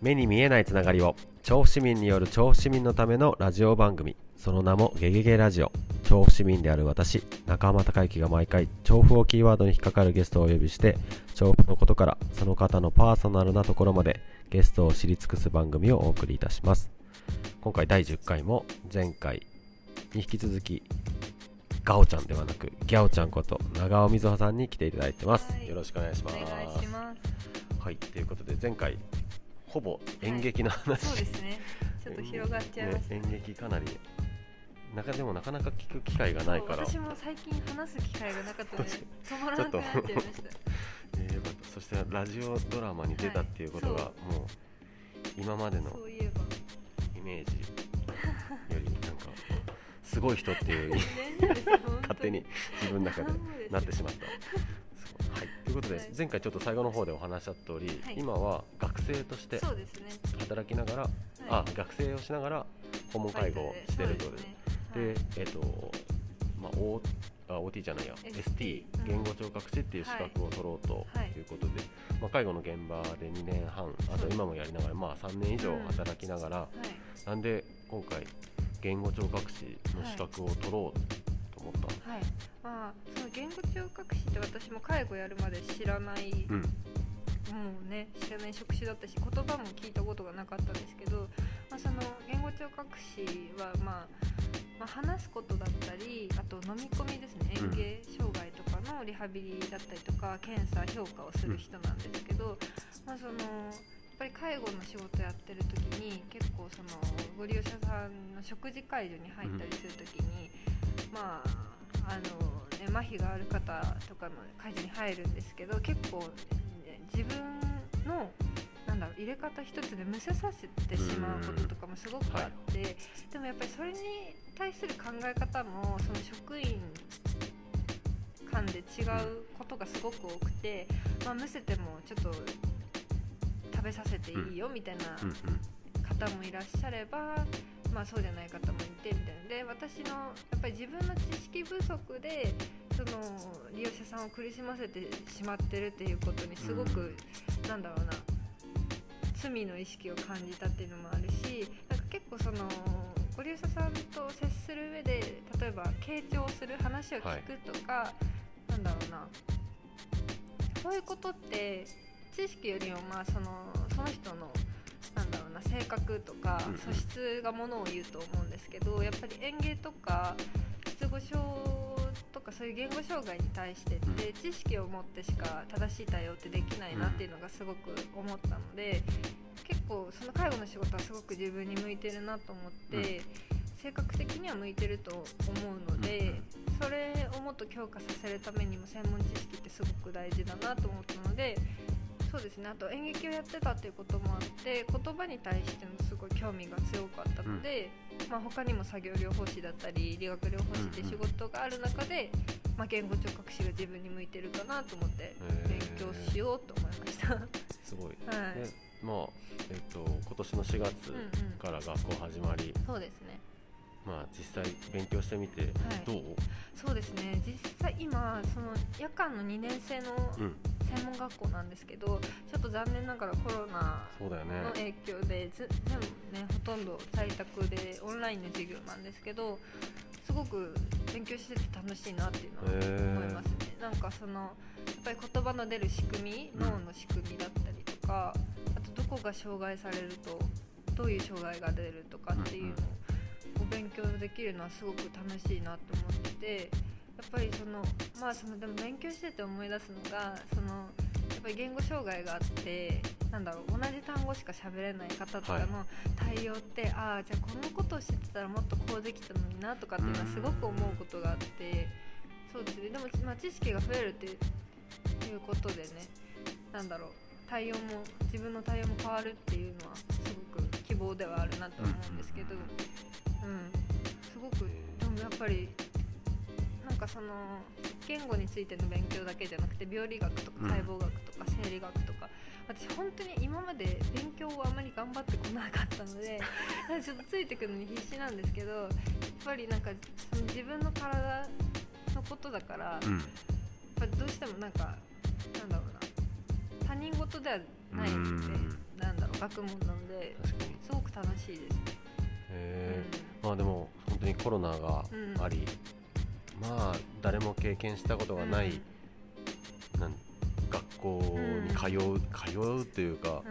目に見えないつながりを、調布市民による調布市民のためのラジオ番組、その名もゲゲゲラジオ。調布市民である私、中浜孝之が毎回調布をキーワードに引っかかるゲストをお呼びして、調布のことからその方のパーソナルなところまでゲストを知り尽くす番組をお送りいたします。今回第10回も前回に引き続き、ガオちゃんではなくギャオちゃんこと長尾瑞穂さんに来ていただいてます。よろしくお願いします。はい、ということで前回ほぼ演劇の話、はい、そうですね、ちょっと広がっちゃいました、ね、演劇かなりでもなかなか聞く機会がないから、私も最近話す機会がなかったので止まらなくなっちゃいましたそしてラジオドラマに出たっていうことが、はい、もう今までのイメージよりなんかすごい人っていう勝手に自分の中でなってしまった。はい、ということで前回ちょっと最後の方でお話しあった通り、今は学生として働きながら、学生をしながら訪問介護をしているということで、OT じゃないや ST 言語聴覚士っていう資格を取ろうということで、介護の現場で2年半、あと今もやりながら、3年以上働きながら、なんで今回言語聴覚士の資格を取ろうと思ったの？その言語聴覚士って私も介護やるまで知らない、知らない職種だったし、言葉も聞いたことがなかったんですけど、その言語聴覚士は、話すことだったり、あと飲み込みですね、嚥下障害とかのリハビリだったりとか、検査評価をする人なんですけど、そのやっぱり介護の仕事やってる時に、結構そのご利用者さんの食事介助に入ったりする時に、麻痺がある方とかの介助に入るんですけど、結構、自分の入れ方一つでむせさせてしまうこととかもすごくあって、でもやっぱりそれに対する考え方もその職員間で違うことがすごく多くて、むせてもちょっと食べさせていいよみたいな方もいらっしゃれば、そうじゃない方もいてみたいな。で、私のやっぱり自分の知識不足でその利用者さんを苦しませてしまってるっていうことにすごく、罪の意識を感じたっていうのもあるし、結構そのご利用者さんと接する上で、例えば傾聴する、話を聞くとか、そういうことって知識よりも、その人の性格とか素質がものを言うと思うんですけど、やっぱり嚥下とか失語症とかそういう言語障害に対してって知識を持ってしか正しい対応ってできないなっていうのがすごく思ったので、結構その介護の仕事はすごく自分に向いてるなと思って、性格的には向いてると思うので、それをもっと強化させるためにも専門知識ってすごく大事だなと思ったので、そうですね、あと演劇をやってたっていうこともあって、言葉に対してのすごい興味が強かったので、他にも作業療法士だったり理学療法士って仕事がある中で、言語聴覚士が自分に向いてるかなと思って勉強しようと思いました。すごい、今年の4月から学校始まり、そうですね、実際勉強してみてどう？そうですね、実際今その夜間の2年生の専門学校なんですけど、ちょっと残念ながらコロナの影響で全部ね、ほとんど在宅でオンラインの授業なんですけど、すごく勉強してて楽しいなっていうのは思いますね。なんかそのやっぱり言葉の出る仕組み、脳の仕組みだったりとか、あとどこが障害されるとどういう障害が出るとかっていうのを勉強できるのはすごく楽しいなと思ってて、やっぱりそのでも勉強してて思い出すのが、そのやっぱり言語障害があって、同じ単語しか喋れない方とかの対応って、じゃあこのことを知ってたらもっとこうできたのになとかっていうのはすごく思うことがあって、そうですね、でも、知識が増えるっていうことでね、対応も自分の対応も変わるっていうのはすごく希望ではあるなと思うんですけど、すごくでもやっぱりその言語についての勉強だけじゃなくて、病理学とか解剖学とか生理学とか、私本当に今まで勉強をあまり頑張ってこなかったのでちょっとついてくるのに必死なんですけど、やっぱりその自分の体のことだから、やっぱどうしても他人事ではないので、なんだろう、学問なのですごく楽しいですね。まあでも本当にコロナがあり、まあ誰も経験したことがない、学校に通うというか、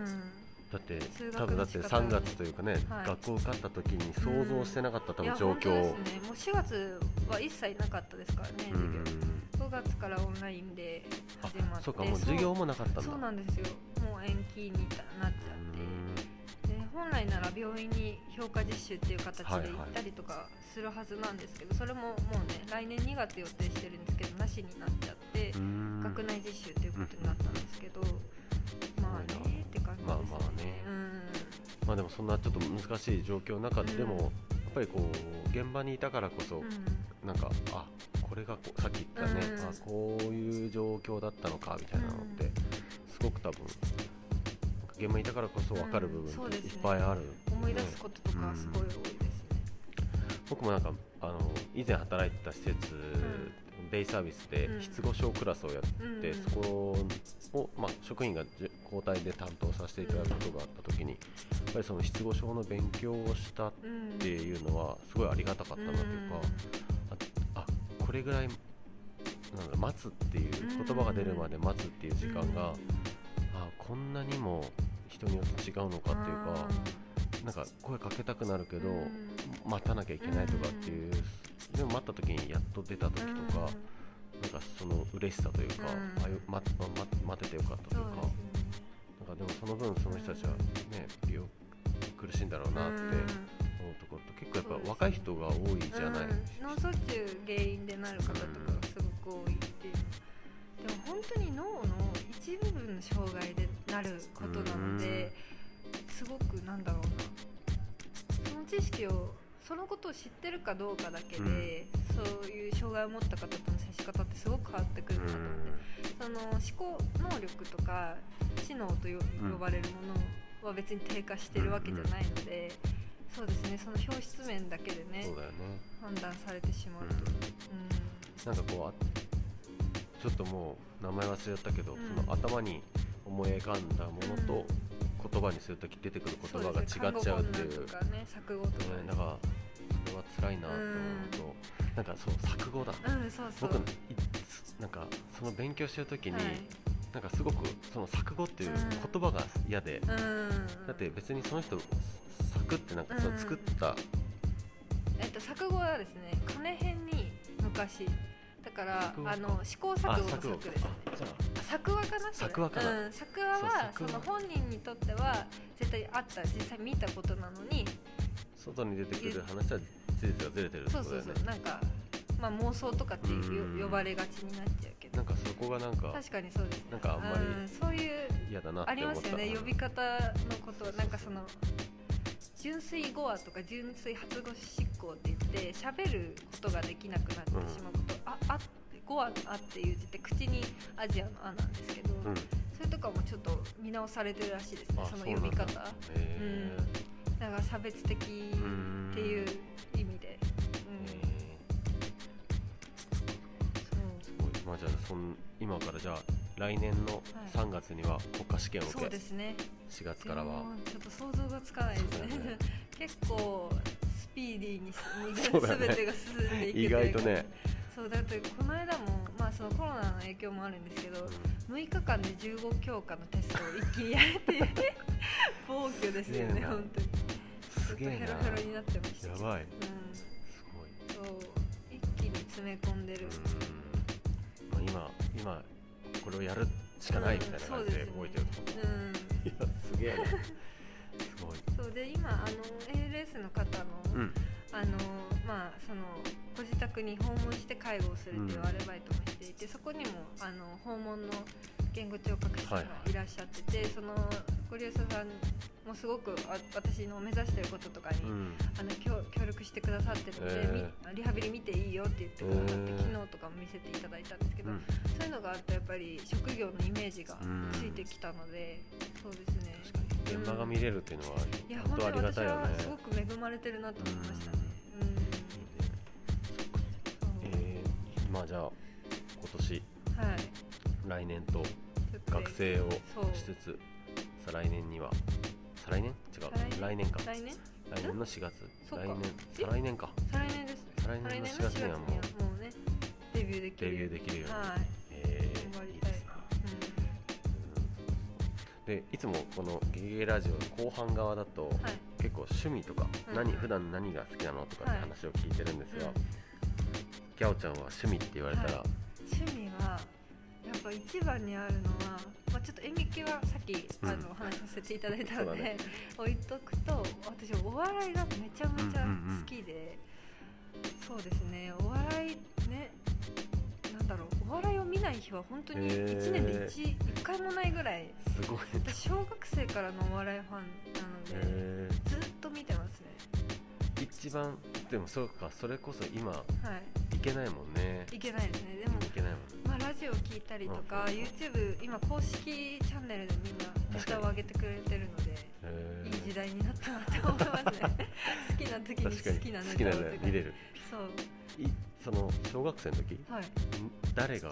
だって多分だって3月というかね、学校受かった時に想像してなかった多分状況。いや本当ですね。もう4月は一切なかったですからね、授業。5月からオンラインで始まって、そうかもう授業もなかったんだ。そうなんですよ。もう延期になっちゃって、で本来なら病院に評価実習っていう形で行ったりとかするはずなんですけど、それももうね来年2月予定してるんですけどなしになっちゃって、学内実習っていうことになったんですけど。まあねって感じですね。まあまあね。まあでもそんなちょっと難しい状況の中でも、やっぱりこう現場にいたからこそ、なんかあこれがこうさっき言ったね、あこういう状況だったのかみたいなのって、すごく多分現場にいたからこそ分かる部分っていっぱいある、思い出すこととかすごい多いですね。僕もなんか以前働いてた施設、デイサービスで失語症クラスをやって、そこを、まあ、職員が交代で担当させていただくことがあった時に、やっぱりその失語症の勉強をしたっていうのはすごいありがたかったなというか、あこれぐらいなんだ待つっていう言葉が出るまで待つっていう時間が、あこんなにも人によって違うのかっていうか、なんか声かけたくなるけど待たなきゃいけないとかっていう、でも待った時にやっと出た時とか、なんかその嬉しさというか、待ててよかったというか、なんかでもその分その人たちはね苦しいんだろうなって思うところと、結構やっぱ若い人が多いじゃない、脳卒中原因でなる方とかがすごく多いっていう、でも本当に脳の一部分の障害でなることなので、すごくなんだろうな、その知識をそのことを知ってるかどうかだけで、そういう障害を持った方との接し方ってすごく変わってくるなと思って、その思考能力とか知能と呼ばれるものは別に低下してるわけじゃないので、そうですね、その表出面だけで ね判断されてしまうと、なんかこうちょっともう名前忘れちゃったけど、その頭に思い浮かんだものと、言葉にするとき出てくる言葉が違っちゃうっていう、そうですね、漢語とかね、錯語とかね、だからそれは辛いなと思うと、なんかそう錯語だ、そう僕なんかその勉強してるときに、なんかすごくその錯語っていう言葉が嫌で、だって別にその人錯ってなんかその作った、錯語はですね、金編に昔だから試行錯誤の錯ですね。作話かな、作話はその本人にとっては絶対あった実際見たことなのに、外に出てくる話は事実がずれてるってことだよね。そうそうそう、なんか、まあ、妄想とかって呼ばれがちになっちゃうけど、なんかそこがなんか確かにそうですね、なんかあんまりそういう嫌だなって思った。ありますよね、呼び方のことは、なんかその純粋語話とか純粋発語執行って言って喋ることができなくなってしまうこと、あって語アっていう字って口にアジアのアなんですけど、それとかもちょっと見直されてるらしいですね、その読み方。だから差別的っていう意味で。すごい。まあじゃあ今からじゃあ来年の3月には国家試験を受け、そうですね。4月からはちょっと想像がつかないですね。結構スピーディーに全てが進んでいくというか。意外とね。そうだって、この間も、まあ、そのコロナの影響もあるんですけど、6日間で15教科のテストを一気にやれて暴挙ですよね、本当にずっとヘロヘロになってました。やばい、すごい。そう一気に詰め込んでる、まあ、今これをやるしかないみたいな感じで動いてると思う。いやすげえなすごい。そうで今ALS の方の、まあそのご自宅に訪問して介護をするというアルバイトもしていて、そこにも訪問の言語聴覚士がいらっしゃってて、そのご利用者さんもすごく私の目指していることとかに、協力してくださってるので、リハビリ見ていいよって言ってくださって、昨日とかも見せていただいたんですけど、そういうのがあるとやっぱり職業のイメージがついてきたので、そうですね、現場が見れるっていうのは本当ありがたいよね。いや本当に私はすごく恵まれてるなと思いましたね。まあじゃあ今年、来年と学生をしつつた来年には、再来年違う、来年の4月、再来年の4月にはもうね、デビューできるように、でいつもこのゲゲゲラジオ後半側だと、はい、結構趣味とか、うん、普段何が好きなのとかって話を聞いてるんですが、はい、ギャオちゃんは趣味って言われたら、趣味はやっぱ一番にあるのは、ちょっと演劇はさっき、お話しさせていただいたので、ね、置いとくと、私お笑いがめちゃめちゃ好きで、そうですね、お笑いね、お笑いを見ない日は本当に1年で 1回もないぐらい、すごい、小学生からのお笑いファンなので、ずっと見てますね。一番でもそうか、それこそ今、いけないもんね。いけないですね。でもいけないもん、ラジオ聞いたりとか、YouTube 今公式チャンネルでみんなネタを上げてくれてるので、いい時代になったなって思いますね。好きな時に好きなの見れる。そう。その小学生の時、はい、誰だ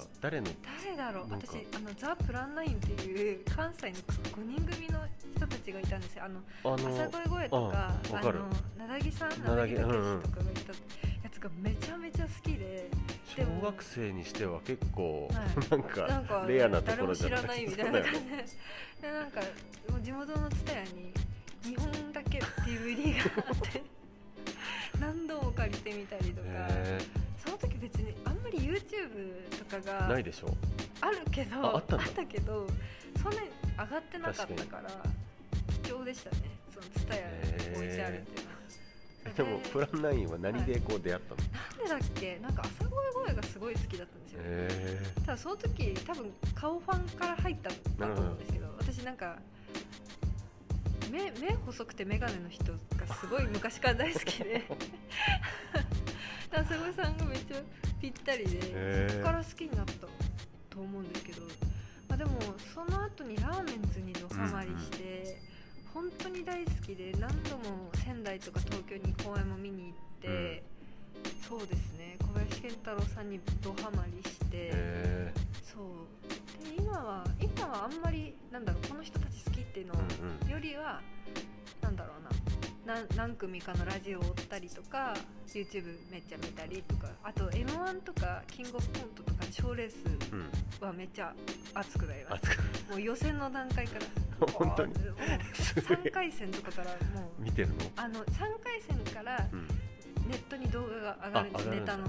ろう、私ザ・プランナインっていう関西の5人組の人たちがいたんですよ。朝声とか、なだぎさん、なだぎたけしとかがいたやつがめちゃめちゃ好きで、小学生にしては結構、なんかレアなところじゃない、誰も知らないみたいな感じで、なんかもう地元のツタヤに2本だけ DVD があって何度も借りてみたりとか、その時別にあんまり YouTube とかがないでしょ、あるけど、あったけど、そんなに上がってなかったから、貴重でしたね、そのツタヤに置いてあるっていうのは。でもプランナインは何でこう出会ったの、なんでだっけ、なんか朝声がすごい好きだったんですよ、ただその時多分顔ファンから入ったんだと思うんですけど、私なんか目細くてメガネの人がすごい昔から大好きで、朝声さんがめっちゃぴったりで、そこから好きになったと思うんですけど、でもその後にラーメンズにドハマりして、本当に大好きで、何度も仙台とか東京に公演も見に行って、そうですね、小林賢太郎さんにドハマりして、そうで今はあんまりこの人たち好きっていうのよりは、何組かのラジオを追ったりとか、 YouTube めっちゃ見たりとか、あと M1 とかキングオブコントとか賞レースはめっちゃ熱くなります。もう予選の段階から本当に3回戦とかからもう見てるの、3回戦からネットに動画が上がるんです、ネタの。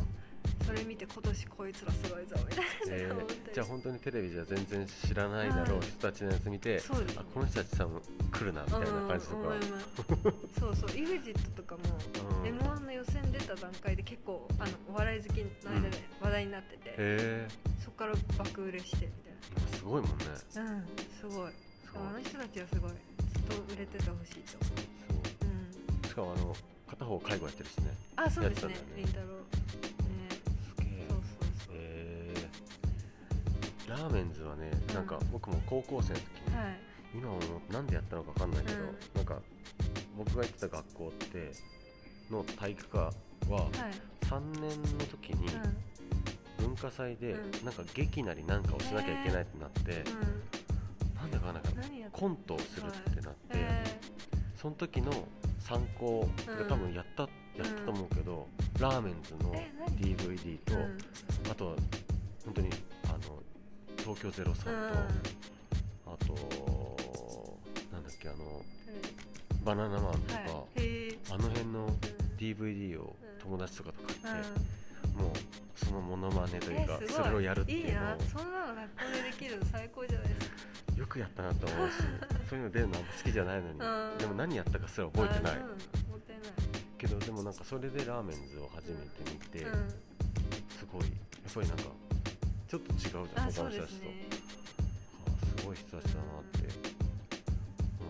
それ見て、今年こいつらすごいぞみたいな、じゃあ本当にテレビじゃ全然知らないだろう人たちのやつ見て、あ、この人たち多分来るなみたいな感じとか、そうそう、EXIT とかも M1 の予選出た段階で結構お笑い好きの間で話題になってて、そこから爆売れしてみたいな。すごいもんね。すごい、あの人たちはすごい、ずっと売れててほしいと思う。しかも片方介護やってるしね。あ、そうですね、りんたろーラーメンズはね、僕も高校生の時に、今はなんでやったのか分かんないけど、僕が行ってた学校っての体育科は、3年の時に文化祭で劇なりなんかをしなきゃいけないってなって、なんだかコントをするってなって、その時の参考多分やったと思うけど、ラーメンズの DVD と、あとは本当に東京03と、あとなんだっけ、バナナマンとか、あの辺の DVD を友達とかと買って、もうそのモノマネというか、それをやるっていうのを、そんなの学校でできるの最高じゃないですか。よくやったなと思うし、そういうの出るの好きじゃないのに、でも何やったかすら覚えてない。けどでもそれでラーメンズを初めて見て、すごいやっぱりちょっと違うじゃん、他の人たちと。すごい人たちだなって思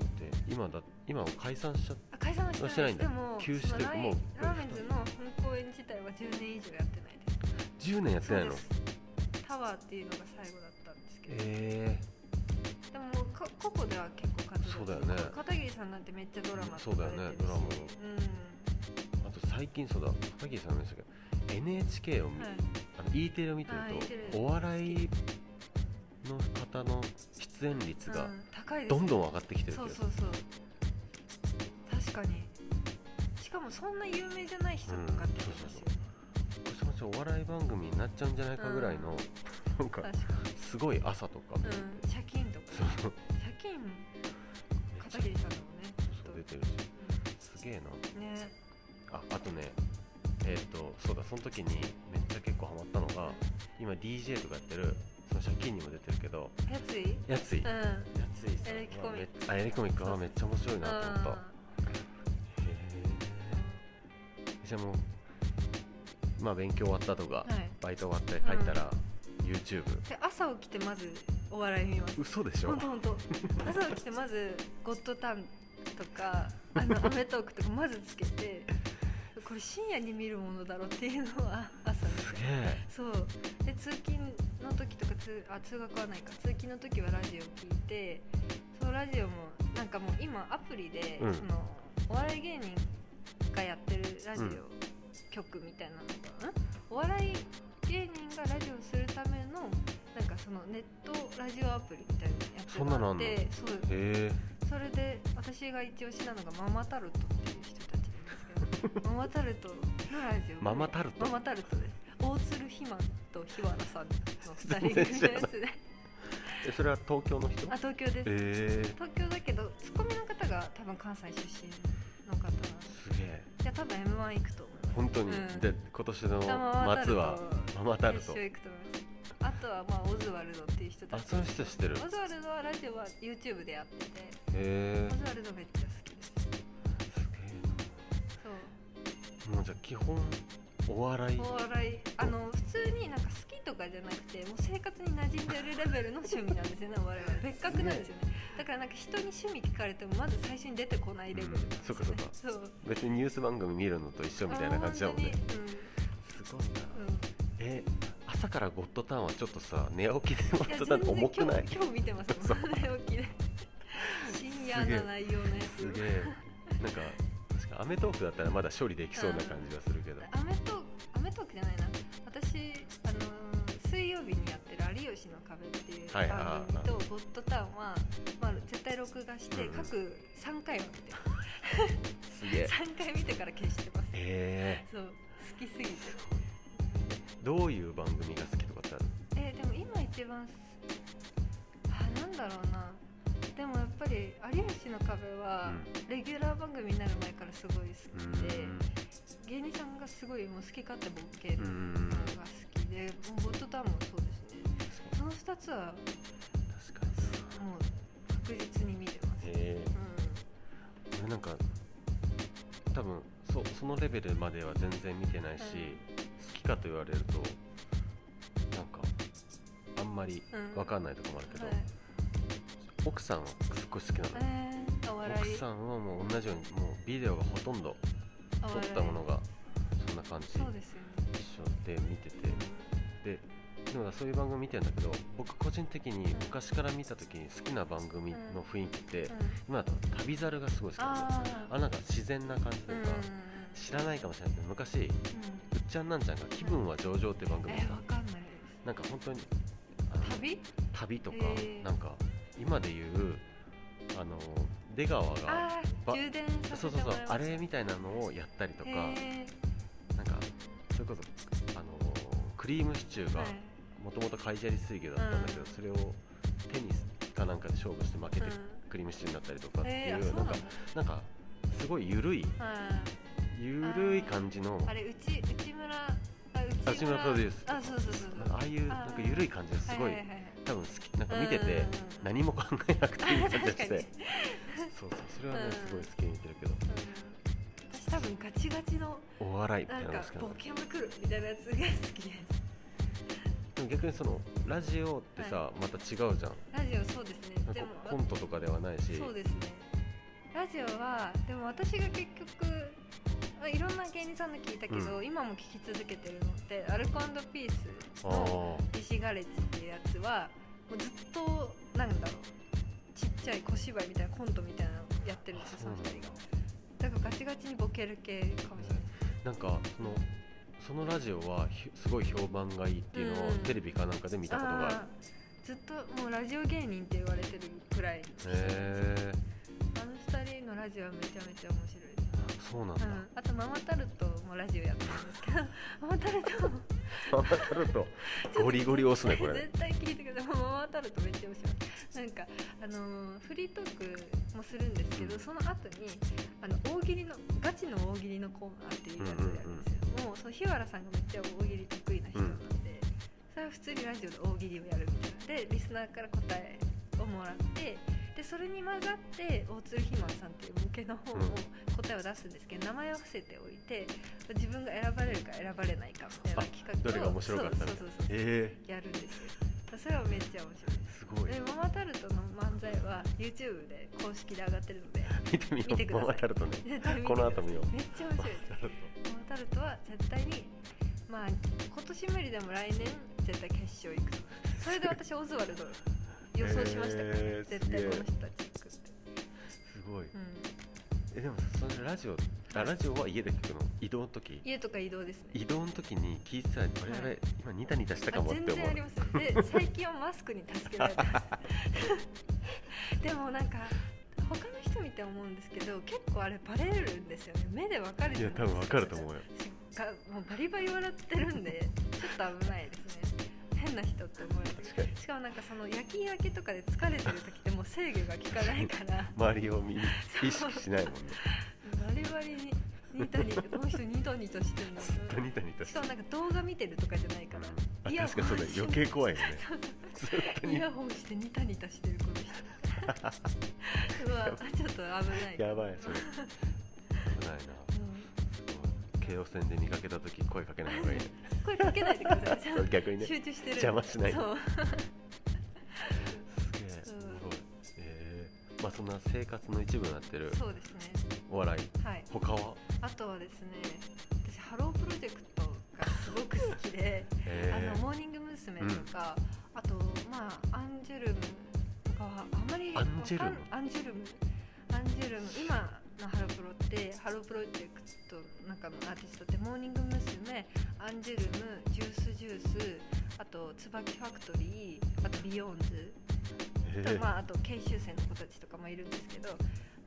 って、今は解散しちゃってない。解散はしてないんだ。でも、ラーメンズの本公演自体は10年以上やってないです。10年やってないの？タワーっていうのが最後だったんですけど。でも、個々では結構活動。そうだよね。片桐さんなんてめっちゃドラマとか出てるし。そうだよね、ドラマ。あと最近、そうだ、片桐さんなんですけど、NHK を見る、E テレを見てると、お笑いの方の出演率がどんどん上がってきてるけど、うん、高いですね。そう確かに。しかもそんな有名じゃない人とかってますよ、お笑い番組になっちゃうんじゃないかぐらいの、うん、なんかすごい朝とか、うん、シャキンとかシャキン片桐さんだもんね。そう出てるし、うん、すげえな、ね、あとねそうだ、その時にめっちゃ結構ハマったのが、今 DJ とかやってるその借金にも出てるけど、やつい、うん、やついさん、エレコミックはめっちゃ面白いなと思った。へえ。じゃあもうまあ勉強終わったとか、はい、バイト終わって帰ったら、うん、YouTube で朝起きてまずお笑い見ます。嘘でしょ。ほんと朝起きてまずゴッドタンとかアメトークとかまずつけてこれ深夜に見るものだろっていうのは朝です。すげえ。そうで通勤の時とか通学はないか、通勤の時はラジオ聞いて、そのラジオもなんかもう今アプリで、うん、そのお笑い芸人がやってるラジオ局みたいなのかな、うん、お笑い芸人がラジオするためのなんかそのネットラジオアプリみたいなやつがあって、 それで私が一押しなのがママタルトっていう人たち。ママタルトのラジオ。ママタルトです。大鶴ひまんと日原さんの2人組のやつでそれは東京の人？東京です、東京だけどツッコミの方が多分関西出身の方なんです。すげえ。じゃあ多分 M1 行くと思います。本当に、うん、で今年の末はママタルト行くと思います。あとは、まあ、オズワルドっていう人たち。あ、その人知ってる。オズワルドはラジオは YouTube でやってて、オズワルドめっちゃ好きです。もうじゃあ基本お笑い普通になんか好きとかじゃなくて、もう生活に馴染んでるレベルの趣味なんですよね。我々別格なんですよね。だからなんか人に趣味聞かれてもまず最初に出てこないレベルなんですね。そう別にニュース番組見るのと一緒みたいな感じだもんね。うん、すごいな、うん、朝からゴッドタウンはちょっとさ、寝起きでゴッドタウン重くない？今日見てますもん寝起きで深夜な内容のやつ。すげえなんかアメトークだったらまだ処理できそうな感じはするけど、アメトークじゃないな、私水曜日にやってる有吉の壁っていう番組とゴッドタウンは、まあ、絶対録画して各3回は見てます、うん、すげえ3回見てから消してます。そう好きすぎて。どういう番組が好きとかってある？でも今一番なんだろうな、でもやっぱり有吉の壁はレギュラー番組になる前からすごい好きで、芸人さんがすごいもう好き勝手ボケるのが好きで、もうゴッドタウンもそうですね。その2つは確かにもう確実に見てます。うん、なんか多分そのレベルまでは全然見てないし、好きかと言われるとなんかあんまり分かんないところもあるけど、はい、奥さんはすっごい好きなの、奥さんはもう同じようにもうビデオがほとんど撮ったものがそんな感じ、そうですよ、ね、一緒で見てて、でもそういう番組見てるんだけど、僕個人的に昔から見た時に好きな番組の雰囲気って、今だと旅猿がすごい好きなんですよ。なんか自然な感じというか、知らないかもしれないけど昔、うっちゃんなんちゃんが気分は上々っていう番組でした、なんか本当に旅とか、なんか今で言う出川が充電させてもらいました。そうあれみたいなのをやったりとか、なんかそれこそクリームシチューがもともと海砂利水魚だったんだけど、それをテニスかなんかで勝負して負けてクリームシチューになったりとかっていう、なんかすごいゆるい感じの、あれ内村プロデュース、ああいうなんかゆるい感じがすごい多分好き、なんか見てて何も考えなくていい感じがして、そうそれはねすごい好きに見てるけど、私多分ガチガチのお笑いみたいなのが好きなの、なんかボケまくるみたいなやつが好きです。でも逆にそのラジオってさ、また違うじゃん。ラジオそうですね、でもコントとかではないし、そうですね、ラジオはでも私が結局いろんな芸人さんの聞いたけど、今も聴き続けてるのってアルコ&ピースの西ガレッジっていうやつはもうずっとなんだろう、ちっちゃい小芝居みたいなコントみたいなのやってるんですよ、その2人が。だからガチガチにボケる系かもしれない。なんかそのラジオはすごい評判がいいっていうのをテレビかなんかで見たことがある。ずっともうラジオ芸人って言われてるくらい。へー、あの2人のラジオはめちゃめちゃ面白い。そうなんだ、うん、あとママタルトもラジオやってるんですけどママタルトママタルトゴリゴリ押すねこれ絶対聞いてください。ママタルトめっちゃ面白い。なんかフリートークもするんですけど、うん、その後に大喜利のガチの大喜利のコーナーっていうやつであるんですよ、うんうんうん、もうその日原さんがめっちゃ大喜利得意な人なので、うん、それは普通にラジオで大喜利をやるみたいなでリスナーから答えをもらってでそれに混ざって大鶴ひまんさんっていうボケの方を答えを出すんですけど、うん、名前を伏せておいて自分が選ばれるか選ばれないかみたいな企画をどれが面白かったみたいなやるんですよ。それはめっちゃ面白いです。すごい。でママタルトの漫才は YouTube で公式で上がってるので見てみよう。見てください。ママタルトねこの後見よう。めっちゃ面白いです。ママタルトは絶対に、まあ、今年無理でも来年絶対決勝行く。それで私オズワルド予想しましたから、ね絶対この人たち行くって。すごい、うん、でもそのラジオは家で聞くの？移動の時？家とか移動ですね。移動の時に聞いてたら、はい、あれ今ニタニタしたかもって思う。全然あります。で最近はマスクに助けられてでもなんか他の人見て思うんですけど結構あれバレるんですよね。目で分かるじゃないですか。いや多分分かると思うよ。もうバリバリ笑ってるんでちょっと危ないですね。変な人って思われてる。しかもなんかその夜勤明けとかで疲れてる時ってもう制御が効かないから周りを意識しないもんね。バリバリにニタニタこの人ニタニタしてるんだ。ずっとニタニタ。しかもなんか動画見てるとかじゃないから、うん、イヤホン確かにそうだ余計怖いよねずっとイヤホンしてニタニタしてるこの人うわちょっと危ない。やばいそれ危ないな、うん、京王線で見かけた時声かけない方がいいね声かけないでください逆にね集中してる邪魔しないそうすげえすごい。まあそんな生活の一部になってる。そうですね。お笑い、はい、他はあとはですね私ハロープロジェクトがすごく好きでモーニング娘。とか、うん、あとまあアンジュルムとかはあまりアンジュルム今のハロプロってハロプロジェクトの中のアーティストってモーニング娘。アンジュルムジュースあと椿ファクトリーあとビヨーンズ、とまああと研修生の子たちとかもいるんですけど、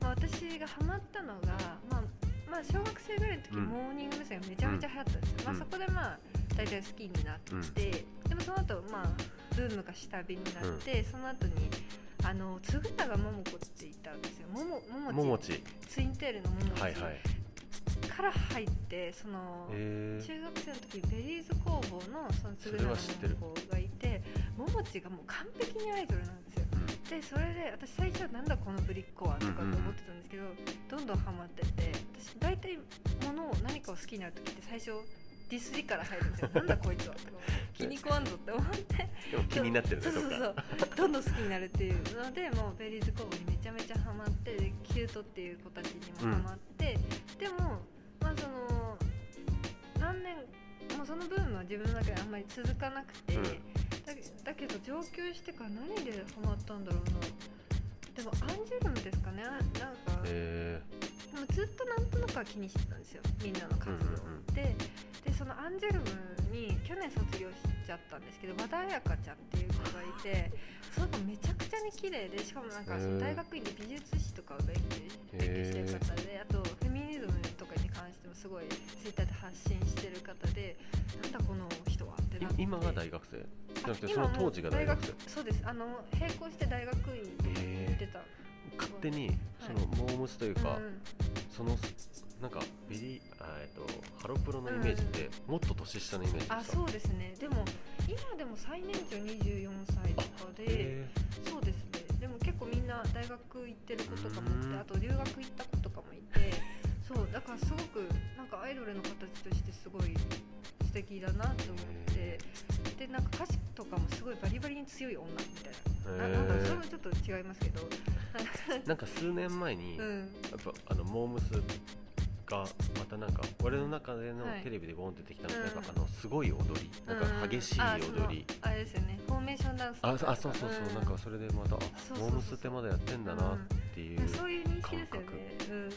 まあ、私がハマったのが、まあ小学生ぐらいの時、うん、モーニング娘。がめちゃめちゃ流行ったんですよ、うんまあ、そこでまあ大体好きになって、うん、でもその後まあブームが下火になって、うん、その後につぐたがももこっていたんですよ。ももちツインテールのももち、はいはい、から入ってその、中学生の時ベリーズ工房 のつぐたがももこがいてももちがもう完璧にアイドルなんですよ、うん、でそれで私最初はなんだこのぶりっ子はとかと思ってたんですけど、うんうん、どんどんハマってて私大体何かを好きになる時って最初ディスりから入るんですよ。なんだこいつは気に食わんぞって思って気になってるね。そうどんどん好きになるっていうのでもうベリーズ工房にめちゃめちゃハマってでキュートっていう子たちにもハマって、うん、でもまあその何年もうそのブームは自分の中であんまり続かなくて、うん、だけど上京してから何でハマったんだろうな。でもアンジュルムですかね。なんか、もうずっとなんとなくは気にしてたんですよみんなの活動、うんうん、でそのアンジュルムに去年卒業しちゃったんですけど和田彩香ちゃんっていう子がいてその子めちゃくちゃに綺麗でしかもなんかその大学院で美術史とかを勉強してる方であとフェミニズムとかに関してもすごいツイッターで発信してる方でなんだこの人はってなって今は大学生じゃなくてその当時が大学生。そうです並行して大学院に行ってた。勝手にそのモームスというか、はいうん、そのなんかハロプロのイメージってもっと年下のイメージですか、うん、あそうですね。でも今でも最年長24歳とかでそうですね。でも結構みんな大学行ってる子とかもいてあと留学行った子とかもいてそうだからすごくなんかアイドルの形としてすごい素敵だなと思ってでなんか歌詞とかもすごいバリバリに強い女みたいななんかそれもちょっと違いますけどなんか数年前に、うん、やっぱモームスがまたなんか俺の中でのテレビでボンって出てきたのが、はいうん、すごい踊りなんか激しい踊り、うん、あれですよねフォーメーションダンスとかあそうそうそう、うん、なんかそれでまたそうそうそうモームスってまだやってんだなっていう感覚、うん、そういう認識ですよね、うん、で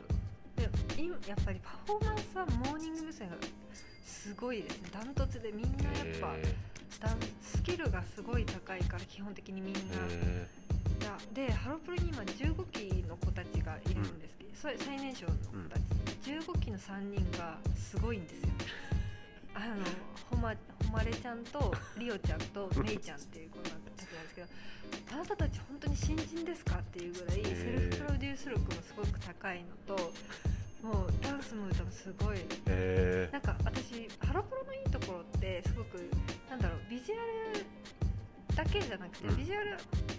やっぱりパフォーマンスはモーニング娘。がすごいですねダントツでみんなやっぱスキルがすごい高いから基本的にみんな、でハロプロに今15期の子たちがいるんですけど、それ最年少の子たち、15期の3人がすごいんですよ。ほまれちゃんとりおちゃんとめいちゃんっていう子たちなんですけど、あなたたち本当に新人ですかっていうぐらいセルフプロデュース力もすごく高いのと、もうダンスも歌もすごい、なんか私ハロプロのいいところってすごくなんだろう、ビジュアルだけじゃなくて、ビジュアル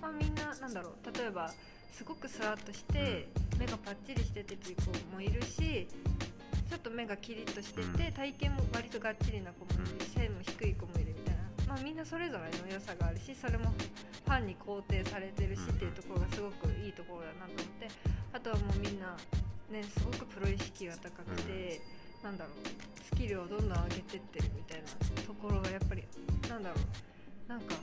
はみんななんだろう、例えばすごくスラッとして目がパッチリしててという子もいるし、ちょっと目がキリッとしてて体型も割とがっちりな子もいるし、背も低い子もいるみたいな、まあみんなそれぞれの良さがあるし、それもファンに肯定されてるしっていうところがすごくいいところだなと思って、あとはもうみんなね、すごくプロ意識が高くて、なんだろう、スキルをどんどん上げてってるみたいなところがやっぱりなんだろう、なんか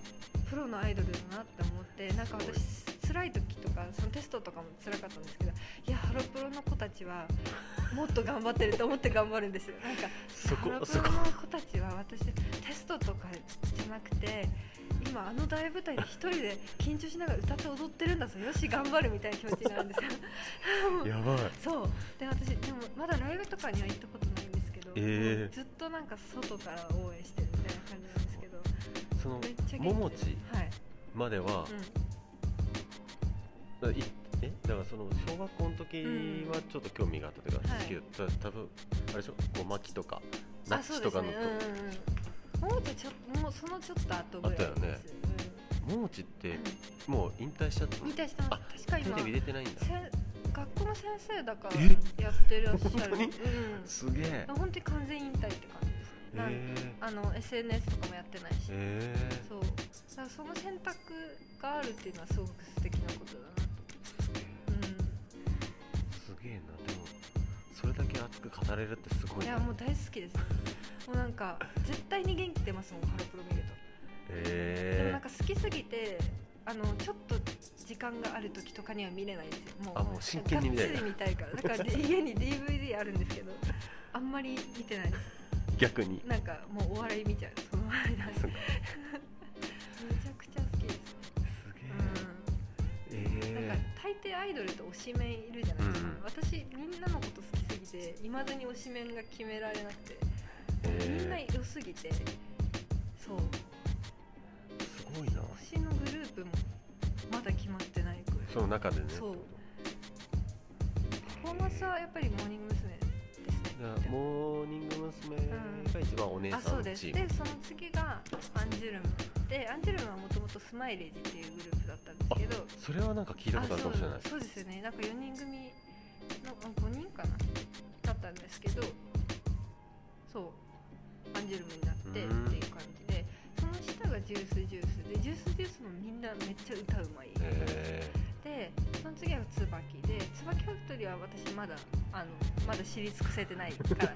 プロのアイドルだなって思って、なんか私辛い時とかそのテストとかも辛かったんですけど、いやハロプロの子たちはもっと頑張ってると思って頑張るんですよ。なんかハロプロの子たちは私テストとかじゃなくて、今あの大舞台で一人で緊張しながら歌って踊ってるんだぞ、よし頑張るみたいな気持ちになるんですよ。やばい。そうで、私でもまだライブとかには行ったことないんですけど、ずっとなんか外から応援してるみたいな感じなんですけど、そのももちまでは、だからその小学校の時はちょっと興味があったというか、好きだった。多分あれでしょ、こうマキとかナッチとかの、ももちもうそのちょっと後ぐらいです。あったよね。ももちってもう引退しちゃった。引退した。確か今テレビ出てないんだ。学校の先生だからやってらっしゃる。すげえ。本当に完全引退って感じ。SNS とかもやってないし、そうだからその選択があるっていうのはすごく素敵なことだなと。すげえな。でもそれだけ熱く語れるってすごいね。いやもう大好きです。もうなんか絶対に元気出ますもん、ハロプロ見ると。でもなんか好きすぎて、ちょっと時間がある時とかには見れないんですよ。もう真剣に見たい。がっつり見たいから。だから家に DVD あるんですけど、あんまり見てないです。逆になんかもうお笑い見ちゃう、その間にめちゃくちゃ好きですね。すげえ。なんか大抵アイドルと推しメンいるじゃないですか。私みんなのこと好きすぎていまだに推しメンが決められなくて、みんな良すぎて、そうすごいな。推しのグループもまだ決まってないくらい、その中でね。そうパフォーマンスはやっぱりモーニング娘。モーニング娘。が一番お姉さんチーム、そうです。でその次がアンジュルムで、アンジュルムはもともとスマイレージっていうグループだったんですけど、それはなんか聞いたことあるかもしれない。そうですよね。なんか4人組の5人かなだったんですけど、そうアンジュルムになってっていう感じで、その下がジュースジュースで、ジュースジュースもみんなめっちゃ歌うまい。でその次はツバキで、ツバキファクトリーは私まだ知り尽くせてないから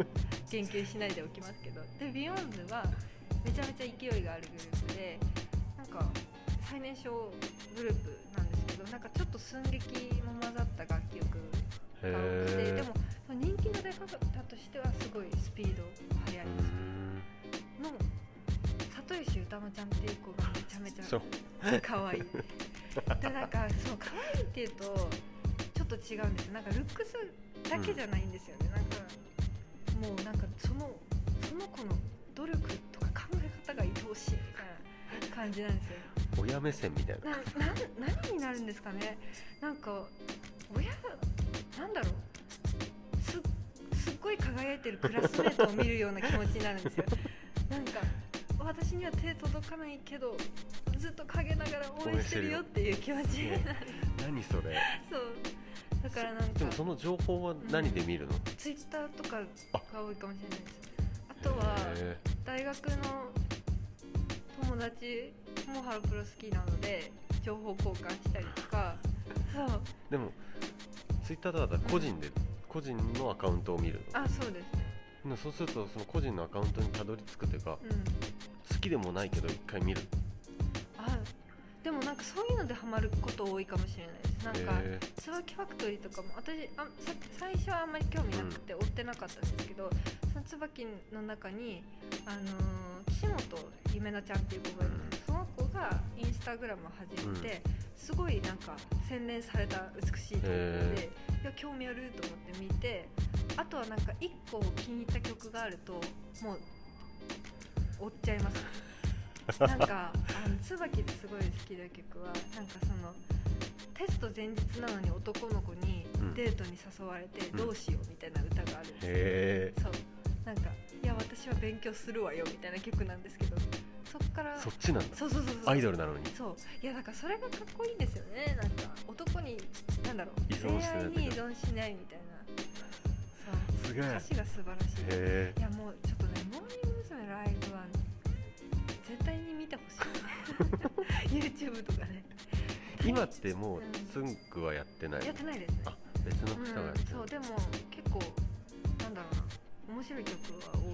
言及しないでおきますけど、でビヨンズはめちゃめちゃ勢いがあるグループで、なんか最年少グループなんですけど、なんかちょっと寸劇も混ざった楽曲が多くて、でも人気の出方としてはすごいスピード速いですの里吉歌乃ちゃんっていう子がめちゃめちゃ可愛い。でなんかその可愛いっていうとちょっと違うんです。なんかルックスだけじゃないんですよね。なんかもうなんかその子の努力とか考え方が愛おしいみたいな感じなんですよ。親目線みたいな。何になるんですかね。なんか親なんだろう、すっごい輝いてるクラスメートを見るような気持ちになるんですよ。なんか私には手届かないけどずっと陰ながら応援してるよっていう気持ちになる。何それ。そうだからなんかでもその情報は何で見るの？ツイッターとかが多いかもしれないです。あとは大学の友達もハロプロ好きなので情報交換したりとか。そうでもツイッターだったら個人のアカウントを見るの。あ、そうですね。そうするとその個人のアカウントにたどり着くというか、好きでもないけど一回見る。でもなんかそういうのでハマること多いかもしれないです。なんか椿ファクトリーとかも私最初はあんまり興味なくて追ってなかったんですけど、その椿の中に岸本ゆめめなちゃんっていう子がいるんですけど、その子がインスタグラムを始めて、すごいなんか洗練された美しい曲で、いや興味あると思って見て、あとはなんか1個気に入った曲があるともう追っちゃいます。なんか椿ですごい好きな曲は、なんかそのテスト前日なのに男の子にデートに誘われてどうしようみたいな歌があるんですけど、そうなんかいや私は勉強するわよみたいな曲なんですけど、そっからそっちなんだ。そうそうそうそう、アイドルなのに。そういやだからそれがかっこいいんですよね。なんか男になんだろう、恋愛に依存しないみたいな。そうすげえ歌詞が素晴らしい。いやもうちょっとね、モーニング娘。のライブは絶対に見てほしい。YouTube とかね。今ってもうつんくはやってない。やってないですね。あ、別の人がやってる。そうでも結構なんだろうな、面白い曲は多い。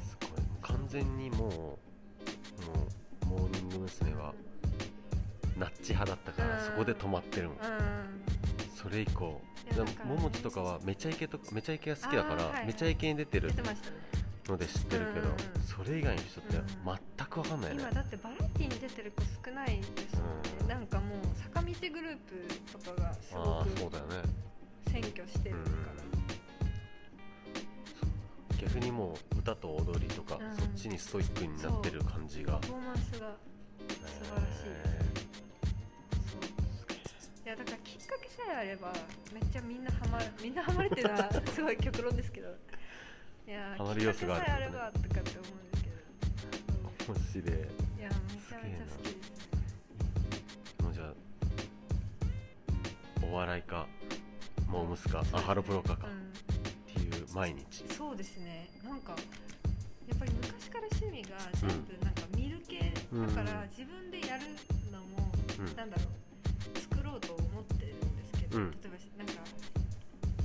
すごい完全にもうモーニング娘はナッチ派だったから、そこで止まってるもん。それ以降、ももちとかはめちゃイケが好きだから、はいはい、めちゃイケに出てる。出てましたね。ので知ってるけど、それ以外の人って全く分かんないね。今だってバラエティに出てる子少ないですもんね。なんかもう坂道グループとかがすごく占拠してるから、逆にもう歌と踊りとか、そっちにストイックになってる感じが、パフォーマンスが素晴らしいですね。いやだからきっかけさえあればめっちゃみんなハマるっていうのはすごい極論ですけど、いやハマる要素があるとかって思うんですけど、面白い。いやめちゃめちゃ好きですね。もうじゃあお笑いかモームスか、あハロプロかっていう毎日。そうですね。なんかやっぱり昔から趣味が全部なんか見る系だから、自分でやるのもなんだろう作ろうと思ってるんですけど、例えばなんか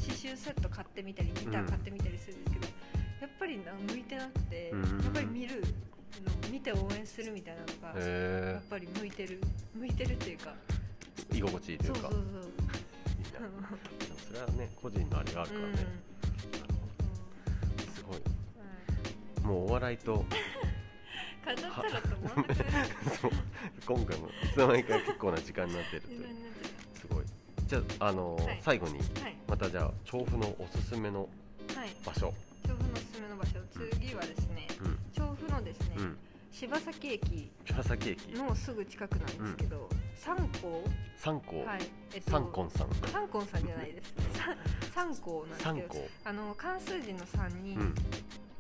刺繍セット買ってみたりギター買ってみたりするんですけど、やっぱり向いてなくて、やっぱり見るの見て応援するみたいなのがやっぱり向いてるっていうか居心地いいというか。そうそうそうそれはね個人のあれがあるからね、すごい、もうお笑いと飾ったらと思わなくなる。今回もいつの間にか結構な時間になってるという。すごい。じゃあ、はい、最後に、はい、またじゃあ調布のおすすめの場所、はい、調布のおすすめの場所、次はですね、調布のですね、柴崎駅のすぐ近くなんですけど、三幸、はい、三幸さんじゃないです三幸なんですけど、漢数字の3に、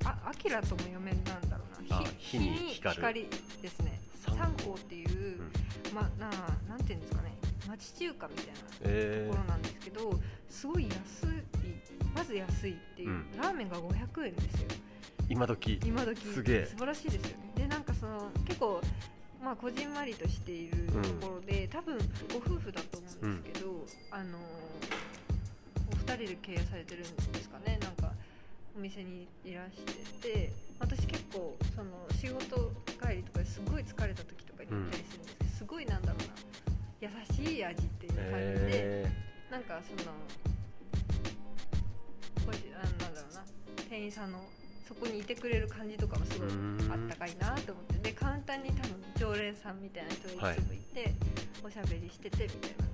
あきらとも読める、なんだろうな、日に光ですね。三幸っていう、なんていうんですかね、町中華みたいなところなんですけど、すごいまず安いっていう、ラーメンが500円ですよ。今時すげえ素晴らしいですよね。でなんかその結構こじんまりとしているところで、多分ご夫婦だと思うんですけど、お二人で経営されてるんですかね。なんかお店にいらしてて、私結構その仕事帰りとかですごい疲れた時とかに行ったりするんですけど、すごいなんだろうな、優しい味っていう感じで、なんかそのなんだろうな、店員さんのそこにいてくれる感じとかもすごいあったかいなと思って、でカウンターに多分常連さんみたいな人がいつもいて、おしゃべりしててみたいな、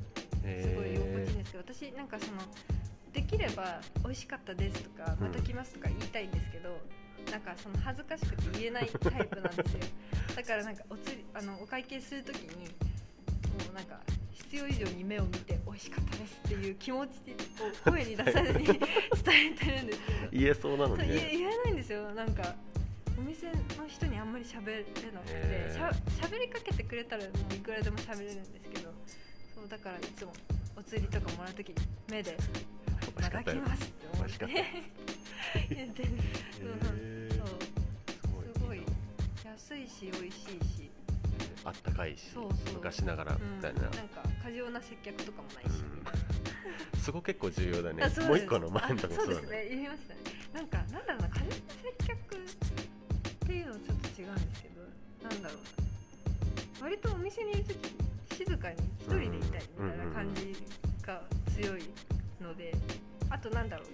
すごい居心地いいんですけど、私なんかそのできれば美味しかったですとか、また来ますとか言いたいんですけど、なんかその恥ずかしくて言えないタイプなんですよ。だからなんかお会計するときにもうなんか必要以上に目を見て美味しかったですっていう気持ちを声に出さずに伝えてるんですけど、言えそうなのに、ね、言えないんですよ。なんかお店の人にあんまり喋れなくて、喋りかけてくれたらもういくらでも喋れるんですけど、そうだからいつもお釣りとかもらうときに目でいただきますって思って言ってる。すごい安いし美味しいしあったかいし、昔ながらみたいな、なんか過剰な接客とかもないし、そこ結構重要だね。もう一個の前のところそうですね、言いましたね。なんかなんだろうな、過剰な接客っていうのはちょっと違うんですけど、なんだろうな、割とお店にいるとき静かに一人でいたいみたいな感じが強いので、あとなんだろう、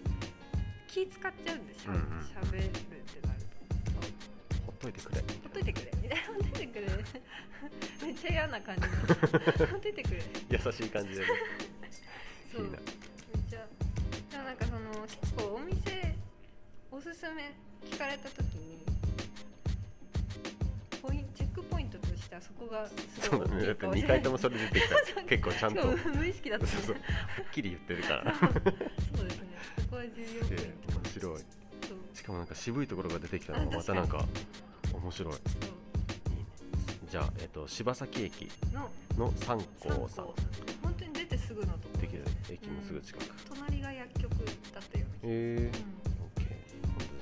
気使っちゃうんでしゃべるってなると。といてくれ、ほっといてくれ、ほっといてくれめっちゃ嫌な感じほっといてくれ優しい感じで、ね、そういいな、めっちゃでもなんかその結構お店おすすめ聞かれた時にチェックポイントとしてはそこがすごい大きいかもしれない。そうだね、だって2回ともそれ出てきた結構ちゃんと無意識だったね、そうそうはっきり言ってるからそうですね、そこは重要ポイント、面白い、しかもなんか渋いところが出てきたのがまたなんか面白い、そういいね、じゃあ、柴崎駅の三幸さん、本当に出てすぐのところできる、駅のすぐ近く、隣が薬局だったような、OK、じ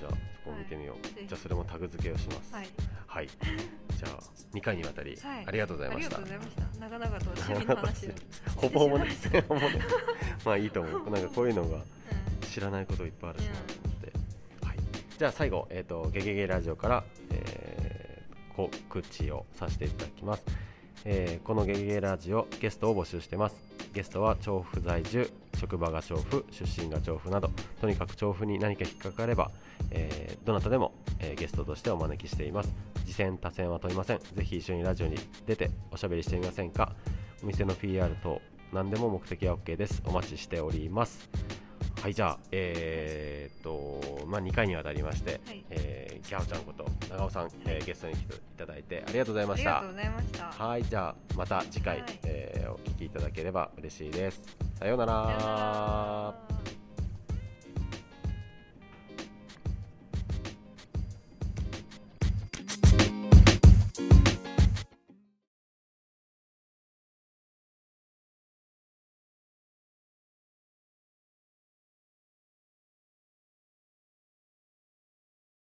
ゃあそこ見てみよう、はい、じゃあそれもタグ付けをします、はいはい、じゃあ2回にわたり、はい、ありがとうございました。長々と趣味の話をほぼほぼねまあいいと思う、なんかこういうのが知らないこといっぱいあるしなと思って、うんはい、じゃあ最後、ゲゲゲラジオから、告知をさせていただきます、このゲゲゲラジオゲストを募集してます。ゲストは調布在住、職場が調布、出身が調布など、とにかく調布に何か引っかかれば、どなたでも、ゲストとしてお招きしています。次戦他戦は問いません。ぜひ一緒にラジオに出ておしゃべりしてみませんか。お店の PR 等何でも目的は OK です。お待ちしております。はい、じゃあ、まあ、2回にわたりまして、はい、ギャオちゃんこと長尾さん、はい、ゲストに来ていただいてありがとうございました。ありがとうございました。はい、じゃあまた次回、はい、お聞きいただければ嬉しいです。さようなら。